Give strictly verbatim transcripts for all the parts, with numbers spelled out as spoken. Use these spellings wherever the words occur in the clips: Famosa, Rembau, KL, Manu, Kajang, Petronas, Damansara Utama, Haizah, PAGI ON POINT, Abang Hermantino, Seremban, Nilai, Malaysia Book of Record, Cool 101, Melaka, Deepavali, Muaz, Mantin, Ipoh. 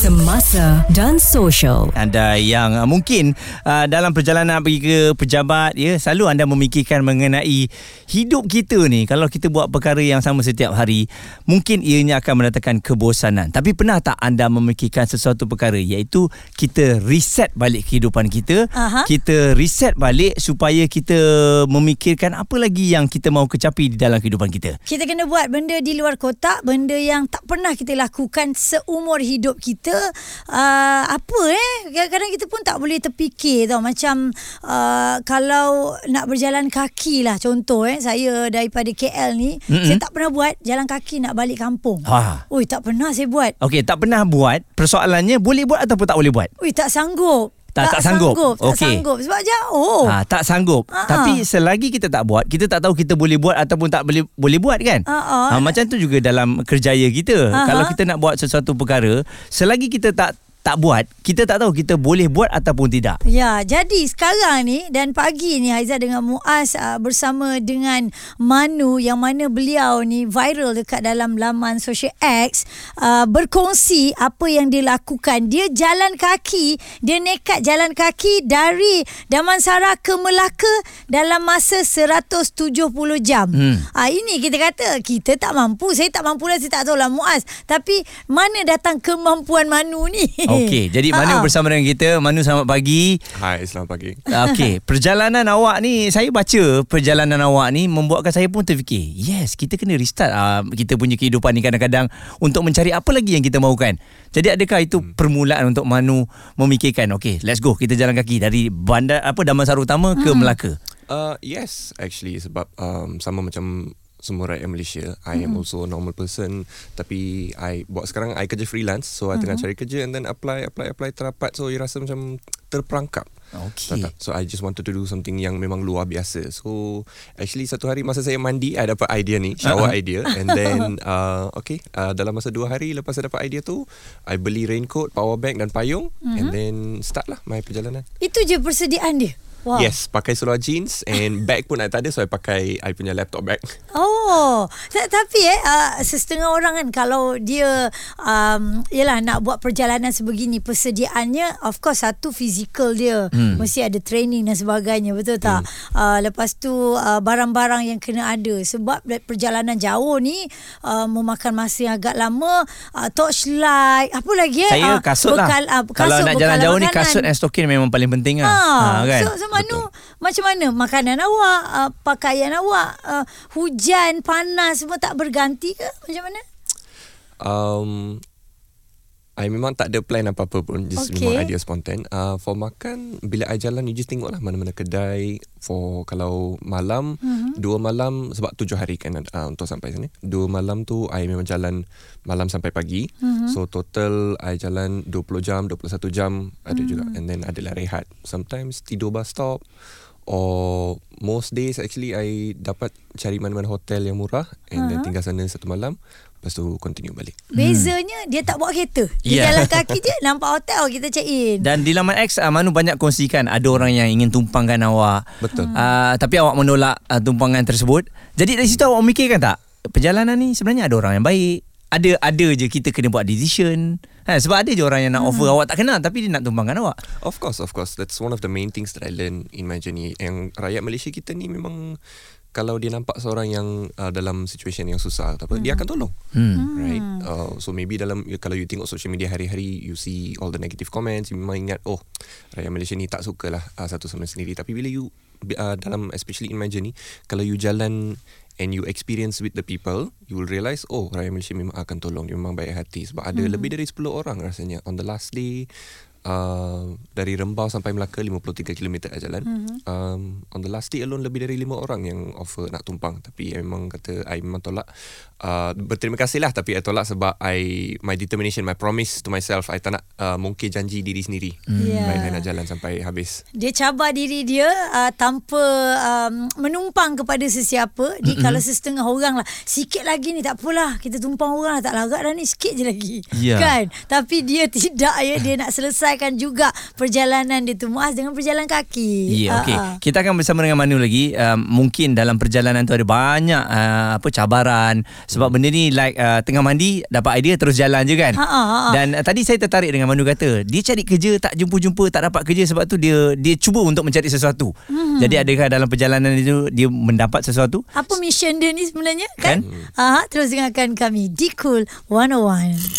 Semasa dan sosial. Anda yang uh, mungkin uh, dalam perjalanan pergi ke pejabat, ya, selalu anda memikirkan mengenai hidup kita ni. Kalau kita buat perkara yang sama setiap hari, mungkin ianya akan mendatangkan kebosanan. Tapi pernah tak anda memikirkan sesuatu perkara, iaitu kita reset balik kehidupan kita. Aha. Kita reset balik supaya kita memikirkan apa lagi yang kita mahu kecapi di dalam kehidupan kita. Kita kena buat benda di luar kotak, benda yang yang tak pernah kita lakukan seumur hidup kita. uh, apa eh kadang-kadang kita pun tak boleh terfikir tau, macam uh, kalau nak berjalan kaki lah contoh, eh saya daripada K L ni, mm-hmm. saya tak pernah buat jalan kaki nak balik kampung. Ha. Oi, tak pernah saya buat. Okey, tak pernah buat. Persoalannya boleh buat ataupun tak boleh buat? Oi, tak sanggup. Tak, tak, tak sanggup, sanggup. Okay. Tak sanggup sebab jauh. Ha, tak sanggup. Ha. Tapi selagi kita tak buat, kita tak tahu kita boleh buat ataupun tak boleh boleh buat kan. Ha, ha, macam tu juga dalam kerjaya kita. Ha. Kalau kita nak buat sesuatu perkara, selagi kita tak tak buat, kita tak tahu kita boleh buat ataupun tidak. Ya, jadi sekarang ni dan pagi ni Haizah dengan Muaz uh, bersama dengan Manu, yang mana beliau ni viral dekat dalam laman social X, uh, berkongsi apa yang dia lakukan. Dia jalan kaki, dia nekat jalan kaki dari Damansara ke Melaka dalam masa seratus tujuh puluh jam. Hmm. Uh, ini kita kata kita tak mampu, saya tak mampu lah, saya tak tahu lah Muaz. Tapi mana datang kemampuan Manu ni? Okey, jadi Manu uh-huh. bersama dengan kita. Manu, selamat pagi. Hai, selamat pagi. Okey, perjalanan awak ni, saya baca perjalanan awak ni membuatkan saya pun terfikir, yes, kita kena restart uh, kita punya kehidupan ni kadang-kadang untuk mencari apa lagi yang kita mahukan. Jadi adakah itu hmm. permulaan untuk Manu memikirkan, okey, let's go, kita jalan kaki dari bandar apa Damansara Utama hmm. ke Melaka? Uh, yes, actually sebab um, sama macam semua rakyat Malaysia, I am mm. also a normal person. Tapi I buat sekarang I kerja freelance, so I mm-hmm. tengah cari kerja and then apply apply apply terapat, so I rasa macam terperangkap. Okay. Tak, tak. So I just wanted to do something yang memang luar biasa. So actually satu hari masa saya mandi, I dapat idea ni, shower uh-huh. idea. And then uh, okay, uh, dalam masa dua hari lepas saya dapat idea tu, I beli raincoat, power bank dan payung. Mm-hmm. And then start lah my perjalanan. Itu je persediaan dia? Wow. Yes, pakai seluar jeans and bag pun I tak ada, so I pakai I punya laptop bag. Oh, tapi eh uh, setengah orang kan kalau dia um, yelah nak buat perjalanan sebegini, persediaannya of course satu fizikal dia, hmm. mesti ada training dan sebagainya, betul tak? Hmm. Uh, lepas tu uh, barang-barang yang kena ada sebab perjalanan jauh ni uh, memakan masa yang agak lama, uh, torchlight, apa lagi eh? Saya kasut lah. Bekal, uh, kasut, kalau nak jalan jauh makanan ni, kasut dan stokin memang paling penting lah. Ha, ha, kan? So, so Manu, macam mana makanan awak, uh, pakaian awak, uh, hujan, panas semua tak berganti ke? Macam mana? Um, I memang tak ada plan apa-apa pun. Just okay. memang idea spontan. Uh, for makan, bila I jalan, you just tengok lah mana-mana kedai. For kalau malam, mm-hmm. dua malam, sebab tujuh hari kan uh, untuk sampai sini. Dua malam tu, I memang jalan malam sampai pagi. Mm-hmm. So total, I jalan dua puluh jam, dua puluh satu jam ada mm-hmm. juga. And then adalah rehat. Sometimes tidur bus stop. Or most days actually, I dapat cari mana-mana hotel yang murah. And uh-huh. then tinggal sana satu malam. Lepas tu continue balik. Bezanya hmm. dia tak bawa kereta. Dia yeah. jalan kaki je nampak hotel kita check in. Dan di laman X Manu banyak kongsikan ada orang yang ingin tumpangkan awak. Betul. Hmm. Uh, tapi awak menolak uh, tumpangan tersebut. Jadi dari situ awak mikirkan tak, perjalanan ni sebenarnya ada orang yang baik. Ada ada je kita kena buat decision. Ha, sebab ada je orang yang nak hmm. offer awak tak kenal tapi dia nak tumpangkan awak. Of course, of course. That's one of the main things that I learn in my journey. Yang rakyat Malaysia kita ni memang, kalau dia nampak seorang yang uh, dalam situation yang susah atau apa, hmm. dia akan tolong, hmm. right? Uh, so maybe dalam, kalau you tengok social media hari-hari, you see all the negative comments, you memang ingat, oh, rakyat Malaysia ni tak sukalah uh, satu sama sendiri. Tapi bila you uh, dalam, especially in my journey, kalau you jalan and you experience with the people, you will realise, oh, rakyat Malaysia memang akan tolong, dia memang baik hati. Sebab ada hmm. lebih dari sepuluh orang rasanya on the last day. Uh, dari Rembau sampai Melaka lima puluh tiga kilometer jalan. Mm-hmm. um, On the last day alone lebih dari lima orang yang offer nak tumpang. Tapi I memang kata I memang tolak. uh, Berterima kasih lah, tapi I tolak sebab I, my determination, my promise to myself, I tak nak uh, mungkin janji diri sendiri. mm. yeah. I nak jalan sampai habis. Dia cabar diri dia uh, tanpa um, menumpang kepada sesiapa. Dia mm-hmm. kalau sesetengah orang lah, sikit lagi ni tak apalah, kita tumpang orang lah, tak larat dah ni, sikit je lagi yeah. kan. Tapi dia tidak ya, dia nak selesai menyelesaikan juga perjalanan dia tu, Muaz, dengan perjalanan kaki. Ya, yeah, okey. Uh-huh. Kita akan bersama dengan Manu lagi. Uh, mungkin dalam perjalanan tu ada banyak uh, apa cabaran. Sebab benda ni like uh, tengah mandi dapat idea terus jalan je kan. Uh-huh. Dan uh, tadi saya tertarik dengan Manu kata, dia cari kerja tak jumpa-jumpa, tak dapat kerja, sebab tu dia dia cuba untuk mencari sesuatu. Hmm. Jadi adakah dalam perjalanan itu dia mendapat sesuatu? Apa mission dia ni sebenarnya kan? kan? Aha, terus dengarkan kami di Cool seratus satu.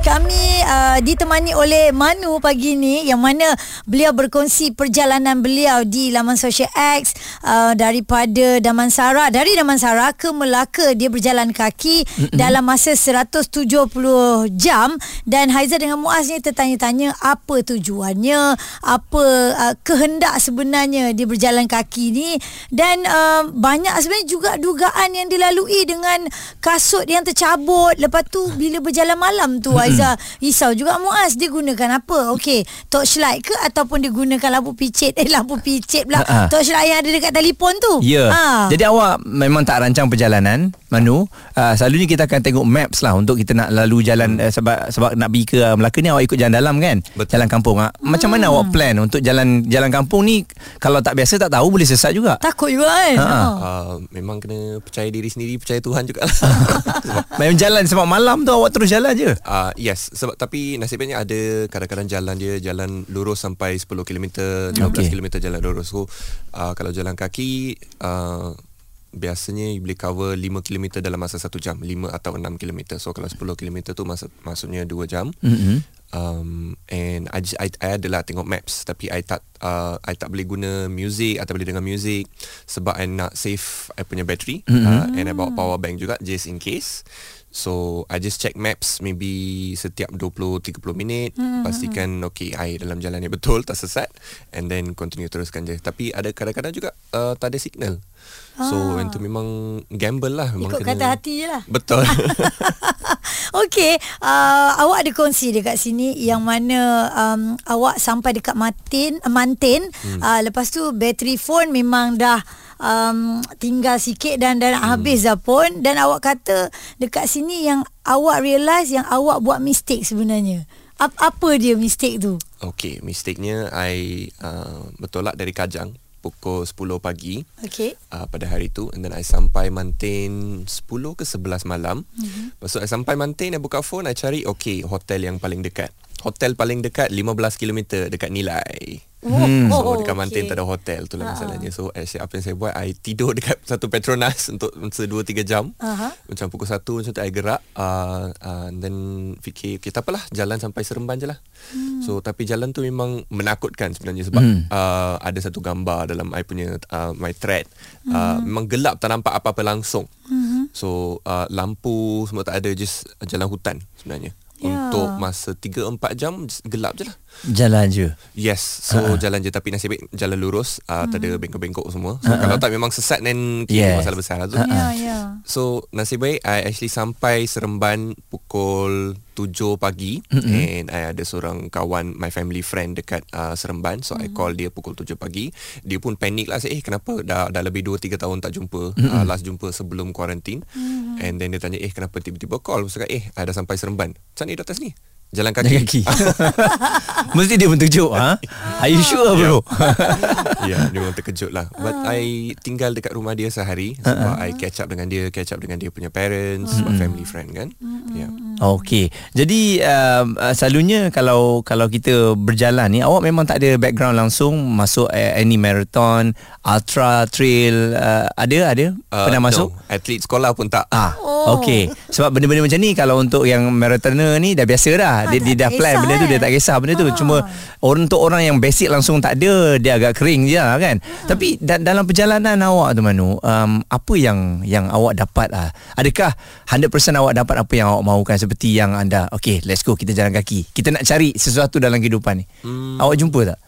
Kami uh, ditemani oleh Manu pagi ni, yang mana beliau berkongsi perjalanan beliau di laman sosial X, uh, daripada Damansara dari Damansara ke Melaka. Dia berjalan kaki dalam masa seratus tujuh puluh jam, dan Haizah dengan Muaz ni tertanya-tanya apa tujuannya, apa uh, kehendak sebenarnya dia berjalan kaki ni, dan uh, banyak sebenarnya juga dugaan yang dilalui dengan kasut yang tercabut. Lepas tu bila berjalan malam tu, Haizah risau juga Muaz, dia gunakan apa? Okey, torchlight ke ataupun dia gunakan lampu picit? Eh, lampu picit pula. Uh-huh. Torchlight yang ada dekat telefon tu. Ya. Yeah. Ha. Jadi awak memang tak rancang perjalanan, Manu. Uh, selalunya kita akan tengok maps lah untuk kita nak lalu jalan, uh, sebab sebab nak pergi ke uh, Melaka ni awak ikut jalan dalam kan? Betul. Jalan kampung. Uh. Hmm. Macam mana awak plan untuk jalan jalan kampung ni? Kalau tak biasa tak tahu, boleh sesat juga. Takut juga kan? Ha. Uh. Uh, memang kena percaya diri sendiri, percaya Tuhan jugalah. Memang jalan sebab malam tu awak terus jalan je. Uh, Yes, sebab tapi nasibnya ada kadang-kadang jalan dia jalan lurus sampai sepuluh kilometer, lima belas kilometer jalan lurus. So uh, kalau jalan kaki uh, biasanya you boleh cover lima kilometer dalam masa satu jam, lima atau enam kilometer. So kalau sepuluh kilometer tu maksud, maksudnya dua jam. Mm-hmm. um, And I, I, I adalah tengok maps, tapi I tak uh, I tak boleh guna music atau boleh dengar music, sebab I nak save I punya bateri. Mm-hmm. uh, And I bawa power bank juga, just in case. So I just check maps maybe setiap dua puluh tiga puluh minit. Mm-hmm. Pastikan okay I dalam jalan ni betul, tak sesat, and then continue teruskan je. Tapi ada kadang-kadang juga uh, tak ada signal. So ah. itu memang gamble lah, memang ikut kena kata hati je lah. Betul. Okey, uh, awak ada kongsi dekat sini yang mana um, awak sampai dekat Mantin, Mantin hmm. uh, lepas tu bateri phone memang dah um, tinggal sikit dan dah nak hmm. habis dah pun. Dan awak kata dekat sini yang awak realise yang awak buat mistake sebenarnya. Apa dia mistake tu? Okey, mistake-nya I uh, bertolak dari Kajang pukul sepuluh pagi. Okay. Uh, pada hari tu, and then I sampai Mantin sepuluh ke sebelas malam. Mm-hmm. Lepas tu I sampai Mantin, I buka phone, I cari okay hotel yang paling dekat. Hotel paling dekat lima belas kilometer dekat Nilai. Hmm. So dekat Mantin, okay, tak ada hotel. Itulah masalahnya. So actually apa yang saya buat, I tidur dekat satu Petronas untuk dua tiga jam. Uh-huh. Macam pukul satu macam tu I gerak, uh, uh, and then fikir okay, tak apalah, jalan sampai Seremban je lah. Hmm. So tapi jalan tu memang menakutkan sebenarnya, sebab hmm. uh, ada satu gambar dalam I punya uh, my thread, uh, hmm. memang gelap, tak nampak apa-apa langsung. Hmm. So uh, lampu semua tak ada, just jalan hutan sebenarnya. Yeah. Untuk masa tiga empat jam gelap je lah, jalan je. Yes. So uh-huh. jalan je, tapi nasib baik jalan lurus, uh, hmm. tak ada bengkok-bengkok semua. So uh-huh. kalau tak memang sesat, then yes, masalah besar lah tu. Uh-huh. yeah, yeah. So nasib baik I actually sampai Seremban pukul tujuh pagi. Mm-hmm. And I ada seorang kawan, my family friend dekat uh, Seremban. So mm-hmm. I call dia pukul tujuh pagi. Dia pun panik lah, say, eh kenapa dah, dah lebih dua tiga tahun tak jumpa. Mm-hmm. uh, Last jumpa sebelum quarantine. Mm-hmm. And then dia tanya, eh kenapa tiba-tiba call? Saya kata, eh I dah sampai Seremban. Macam ni atas ni? Jalan kaki, jalan kaki. Mesti dia pun terkejut. Ha? Are you sure bro? Ya, yeah, dia pun terkejut lah. But I tinggal dekat rumah dia sehari, sebab uh-huh. I catch up dengan dia, catch up dengan dia punya parents, uh-huh. family friend kan. Uh-huh. Yeah. Okay. Jadi um, selalunya kalau kalau kita berjalan ni, awak memang tak ada background langsung masuk uh, any marathon, ultra, trail, uh, ada ada? Pernah uh, masuk? No. Atlet sekolah pun tak. Ah. Oh. Okay. Sebab benda-benda macam ni kalau untuk yang marathoner ni dah biasa dah. Dia, dia dah plan benda tu, dia tak kisah benda tu. Ha. Cuma orang tu, orang yang basic langsung tak ada, dia agak kering je lah kan. Hmm. Tapi da- dalam perjalanan awak tu Manu, um, apa yang yang awak dapat lah? Adakah seratus peratus awak dapat apa yang awak mahukan? Seperti yang anda, okay let's go, kita jalan kaki, kita nak cari sesuatu dalam kehidupan ni. Hmm. Awak jumpa tak?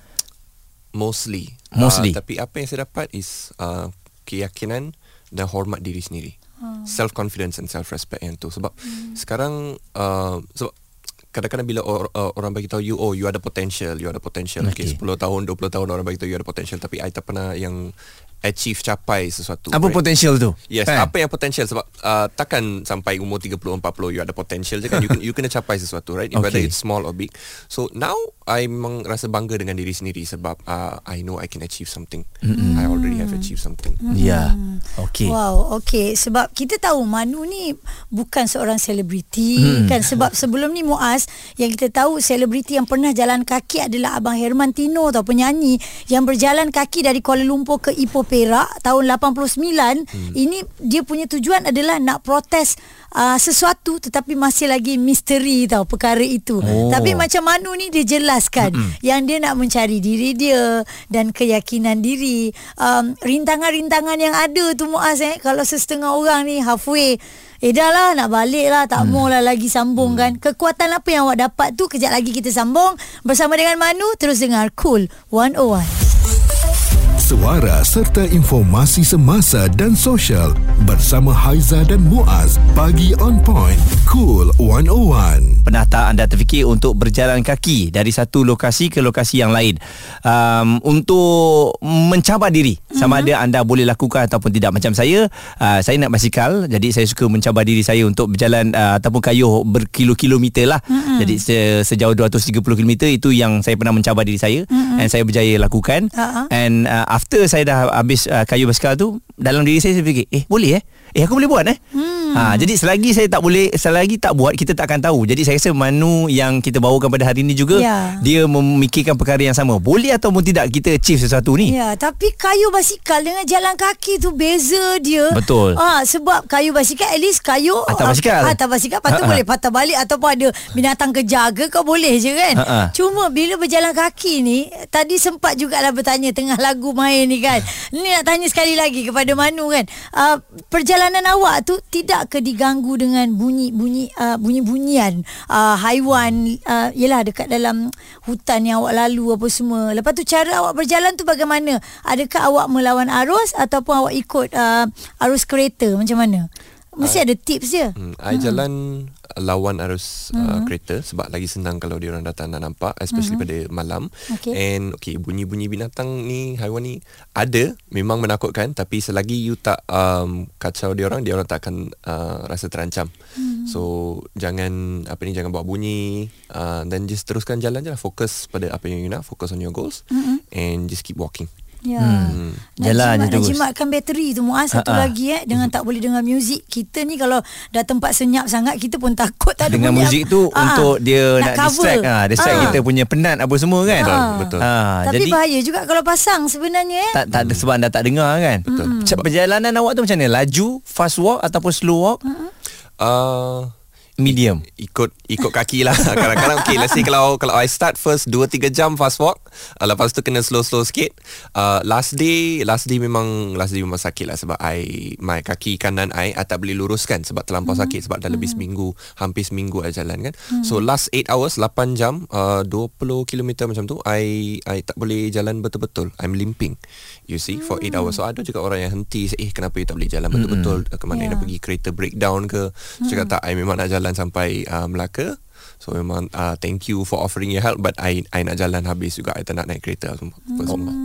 Mostly Mostly uh, tapi apa yang saya dapat is uh, keyakinan dan hormat diri sendiri. Hmm. Self confidence and self respect yang tu. Sebab hmm. sekarang uh, sebab kadang-kadang bila or, uh, orang bagi tahu you, oh you ada potential, you ada potential. Okay, okay, sepuluh tahun, dua puluh tahun orang bagi tahu you ada potential, tapi I tak pernah yang achieve, capai sesuatu. Apa right? Potential tu? Yes, eh? Apa yang potential? Sebab uh, takkan sampai umur tiga puluh, empat puluh you ada potential je kan. You, you kena capai sesuatu, right? Okay. Whether it's small or big. So now I memang rasa bangga dengan diri sendiri sebab uh, I know I can achieve something. Mm-hmm. I already have achieved something. Mm-hmm. Yeah. Okay. Wow, okay. Sebab kita tahu Manu ni bukan seorang selebriti, mm. kan? Sebab sebelum ni Muaz, yang kita tahu selebriti yang pernah jalan kaki adalah Abang Hermantino, tau, penyanyi yang berjalan kaki dari Kuala Lumpur ke Ipoh Perak tahun lapan puluh sembilan. hmm. Ini dia punya tujuan adalah nak protes uh, sesuatu, tetapi masih lagi misteri, tau, perkara itu. Oh. Tapi macam Manu ni dia jelaskan hmm. yang dia nak mencari diri dia dan keyakinan diri. um, Rintangan-rintangan yang ada tu Muaz, eh, kalau sesetengah orang ni halfway, eh dah lah, nak balik lah, tak hmm. maulah lagi sambung kan. Kekuatan apa yang awak dapat tu, kejap lagi kita sambung bersama dengan Manu. Terus dengar Cool seratus satu. Suara serta informasi semasa dan sosial bersama Haizah dan Muaz. Pagi On Point, Cool seratus satu. Pernah tak anda terfikir untuk berjalan kaki dari satu lokasi ke lokasi yang lain, um, untuk mencabar diri? Sama ada anda boleh lakukan ataupun tidak. Macam saya, uh, saya nak basikal, jadi saya suka mencabar diri saya untuk berjalan uh, ataupun kayuh berkilo-kilometer lah. Mm-hmm. Jadi se- sejauh dua ratus tiga puluh kilometer, itu yang saya pernah mencabar diri saya. Mm-hmm. And saya berjaya lakukan. Uh-huh. And uh, after saya dah habis uh, kayu basikal tu, dalam diri saya saya fikir, eh boleh eh eh aku boleh buat eh. hmm. Ha, jadi selagi saya tak boleh, selagi tak buat, kita tak akan tahu. Jadi saya rasa Manu yang kita bawakan pada hari ini juga, yeah, dia memikirkan perkara yang sama, boleh ataupun tidak kita achieve sesuatu ni. Ya, yeah, tapi kayu basikal dengan jalan kaki tu beza dia. Betul. Ah, ha, sebab kayu basikal at least kayu atas basikal, atas basikal patut boleh patah balik ataupun ada binatang kejar ke, kau boleh je kan. Ha-ha. Cuma bila berjalan kaki ni, tadi sempat jugalah bertanya tengah lagu main ni kan. Ni nak tanya sekali lagi kepada Manu kan. Uh, perjalanan awak tu tidak ke diganggu dengan bunyi-bunyi uh, bunyi-bunyian uh, haiwan, uh, yelah dekat dalam hutan yang awak lalu apa semua. Lepas tu cara awak berjalan tu bagaimana? Adakah awak melawan arus ataupun awak ikut uh, arus kereta, macam mana? Mesti uh, ada tips dia. Hmm, I hmm. jalan lawan arus uh, uh-huh. kereta sebab lagi senang kalau dia orang datang nak nampak, especially uh-huh. pada malam. Okay. And okay, bunyi-bunyi binatang ni, haiwan ni ada, memang menakutkan, tapi selagi you tak um, kacau dia orang, dia orang tak akan uh, rasa terancam. Uh-huh. So jangan apa ni, jangan buat bunyi, uh, dan just teruskan jalan je lah, fokus pada apa yang you nak, focus on your goals, uh-huh. and just keep walking. Ya. Hmm. Jalan je terus. Nak jimatkan bateri tu Muaz. Satu Ha-ha. lagi eh dengan tak boleh dengar muzik. Kita ni kalau dah tempat senyap sangat, kita pun takut tak dengar muzik tu Ha-ha. untuk dia nak, nak distract, ha, distract Ha-ha. kita punya penat apa semua kan. Ha-ha. Betul. Ha. Tapi jadi, bahaya juga kalau pasang sebenarnya eh. Tak, tak ada sebab anda tak dengar kan. Betul. Hmm. Perjalanan awak tu macam mana? Laju, fast walk ataupun slow walk? Hmm. Uh, medium. Ikut ikut kaki lah. Kadang-kadang okay, let's say kalau kalau I start first dua tiga jam fast walk, uh, lepas tu kena slow-slow sikit. uh, Last day Last day memang Last day memang sakit lah. Sebab I, my kaki kanan I, I tak boleh luruskan sebab terlampau mm-hmm. sakit. Sebab dah lebih seminggu, hampir seminggu I jalan kan. mm-hmm. So last eight hours, lapan jam, uh, dua puluh kilometer macam tu, I I tak boleh jalan betul-betul. I'm limping, you see, for eight hours. So ada juga orang yang henti, eh kenapa you tak boleh jalan betul-betul, mm-hmm. ke mana yeah. nak pergi, kereta breakdown ke. So cakap tak, I memang nak jalan sampai uh, Melaka. So memang uh, thank you for offering your help, but I, I nak jalan habis juga, I tak nak naik kereta semua.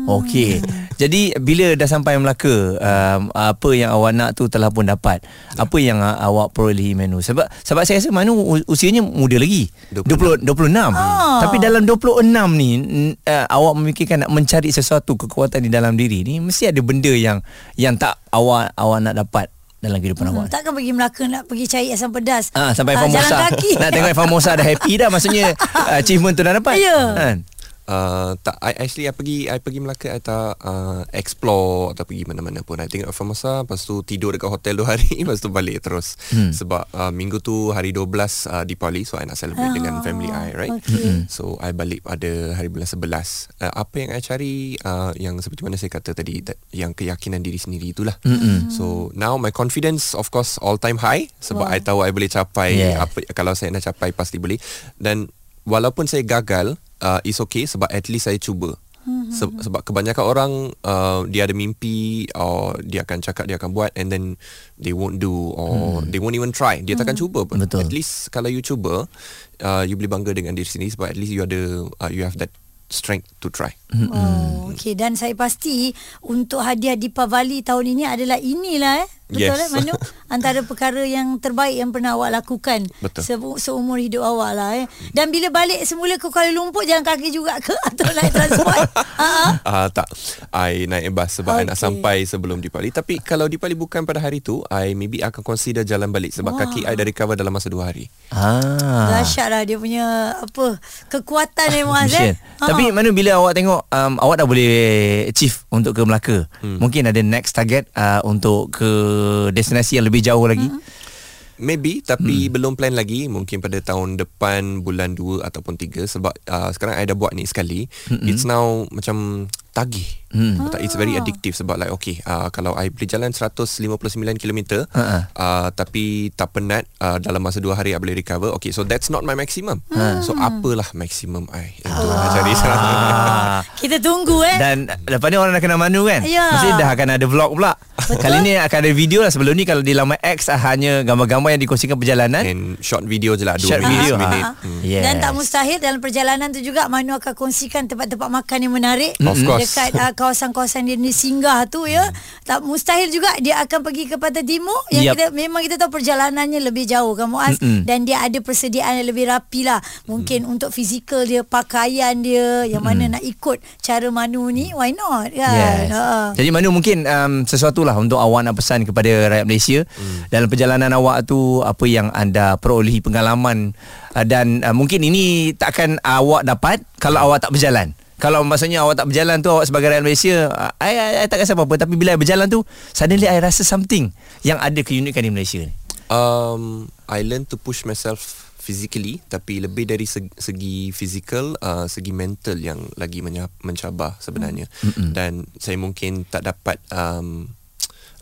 Oh, okay. Jadi bila dah sampai Melaka, um, apa yang awak nak tu telah pun dapat. yeah. Apa yang uh, awak perolehi Manu? Sebab sebab saya rasa Manu usianya muda lagi, dua puluh enam. Oh. Tapi dalam dua puluh enam ni, uh, awak memikirkan nak mencari sesuatu kekuatan di dalam diri ni, mesti ada benda yang Yang tak awak awak nak dapat dalam kehidupan hmm, awak. Takkan pergi Melaka nak pergi cari asam pedas, ha, sampai Famosa, jalan kaki. Nak tengok Famosa dah happy dah, maksudnya achievement tu dah dapat. Ya. Kan? Uh, tak, I, actually I pergi I pergi Melaka, I tak uh, explore atau pergi mana-mana pun. I tengok Famosa, lepas tu tidur dekat hotel dua hari, lepas tu balik terus. hmm. Sebab uh, minggu tu hari dua belas uh, Deepavali, so I nak celebrate oh, dengan family I, right? Okay. hmm. So I balik pada hari bulan sebelas. uh, Apa yang I cari, uh, yang seperti mana saya kata tadi, that, yang keyakinan diri sendiri itulah. hmm. So now my confidence of course all time high. Sebab wow. I tahu I boleh capai yeah. apa, kalau saya nak capai pasti boleh. Dan walaupun saya gagal, Uh, it's okay sebab at least saya cuba. Se- sebab kebanyakan orang uh, dia ada mimpi, or dia akan cakap dia akan buat and then they won't do, or hmm. they won't even try. Dia takkan hmm. cuba pun. Betul. At least kalau you cuba, uh, you boleh bangga dengan diri sendiri sebab at least you ada uh, you have that strength to try. Oh, okay. Dan saya pasti untuk hadiah Deepavali tahun ini adalah inilah eh. Betul yes. lah Manu? Antara perkara yang terbaik yang pernah awak lakukan se- seumur hidup awak lah eh. Dan bila balik semula ke Kuala Lumpur jalan kaki juga ke atau naik transport? uh-huh. uh, tak. I naik bas sebab okay. I nak sampai sebelum Deepavali. Tapi kalau Deepavali bukan pada hari tu, I maybe akan consider jalan balik sebab wow. kaki I dah recover dalam masa dua hari. Ah. Dahsyat lah dia punya apa kekuatan eh Muaz eh. Uh-huh. Tapi Manu bila awak tengok um, awak dah boleh achieve untuk ke Melaka. Hmm. Mungkin ada next target uh, untuk ke destinasi yang lebih jauh lagi? Maybe, tapi hmm. belum plan lagi. Mungkin pada tahun depan, bulan dua ataupun tiga. Sebab uh, sekarang I dah buat ni sekali. Mm-mm. It's now macam tagih. Hmm. It's very addictive. Sebab like okay, uh, kalau I boleh jalan seratus lima puluh sembilan kilometer uh-huh. uh, tapi tak penat, uh, dalam masa dua hari I boleh recover. Okay, so that's not my maximum. Hmm. So apalah maximum I itu ah. cari. Kita tunggu eh. Dan lepas ni orang nak kenal Manu kan? Yeah. Maksudnya dah akan ada vlog pula. Betul? Kali ni akan ada video lah. Sebelum ni kalau di laman X hanya gambar-gambar yang dikongsikan perjalanan and short video je lah, short video ha. hmm. yes. Dan tak mustahil dalam perjalanan tu juga Manu akan kongsikan tempat-tempat makan yang menarik of course. Dekat uh, kawasan-kawasan dia ni singgah tu ya. hmm. Tak mustahil juga dia akan pergi ke Pantai Timur yang yep. kita, memang kita tahu perjalanannya lebih jauh kan Muaz. Mm-mm. Dan dia ada persediaan yang lebih rapi lah mungkin mm. untuk fizikal dia, pakaian dia yang mm. mana nak ikut cara Manu ni, why not kan? Yes. uh. Jadi Manu mungkin um, sesuatu lah untuk awak nak pesan kepada rakyat Malaysia hmm. dalam perjalanan awak tu, apa yang anda perolehi pengalaman uh, dan uh, mungkin ini takkan awak dapat kalau awak tak berjalan. Kalau maksudnya awak tak berjalan tu, awak sebagai rakyat Malaysia, I, I, I tak rasa apa-apa. Tapi bila I berjalan tu, suddenly I rasa something yang ada keunikan di Malaysia ni. um, I learn to push myself physically, tapi lebih dari segi, segi fizikal, uh, segi mental yang lagi mencabar sebenarnya. Mm-mm. Dan saya mungkin tak dapat um,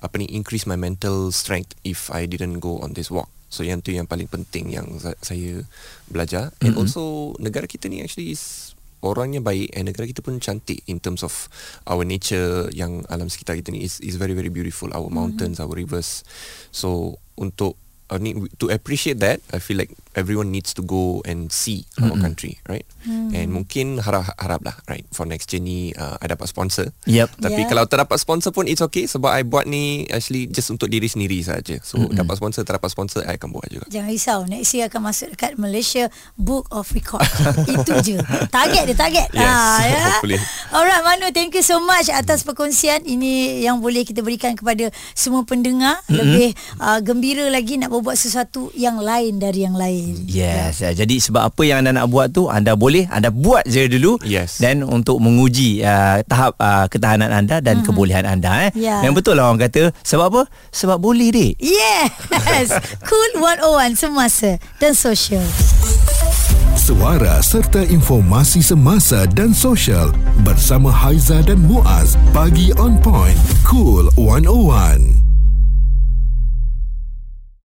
apa ni, increase my mental strength if I didn't go on this walk. So yang tu yang paling penting yang saya belajar. And mm-hmm. also negara kita ni actually is orangnya baik and negara kita pun cantik in terms of our nature yang alam sekitar kita ni is is very very beautiful, our mountains, mm-hmm. our rivers. So untuk I need to appreciate that. I feel like everyone needs to go and see mm-hmm. our country, right? Mm. And mungkin harap-haraplah, right? For next journey, uh, I dapat sponsor. Yep. Tapi yeah. kalau tak dapat sponsor pun it's okay sebab I buat ni actually just untuk diri sendiri saja. So mm-hmm. dapat sponsor, tak dapat sponsor, I akan buat juga. Jangan risau, next year akan masuk dekat Malaysia Book of Record. Itu je. Target dia, target. Yes, ha, ya? Hopefully. Alright Manu, thank you so much atas perkongsian ini yang boleh kita berikan kepada semua pendengar. Mm-hmm. Lebih uh, gembira lagi nak buat sesuatu yang lain dari yang lain. Yes. Yeah. Jadi sebab apa yang anda nak buat tu, anda boleh, anda buat je dulu. Yes. Dan untuk menguji uh, tahap uh, ketahanan anda dan mm-hmm. kebolehan anda eh. Yeah. Yang betul lah orang kata. Sebab apa? Sebab boleh dek. Yes. Cool seratus satu semasa dan sosial. Suara serta informasi semasa dan sosial bersama Haizah dan Muaz. Pagi on point. Cool seratus satu.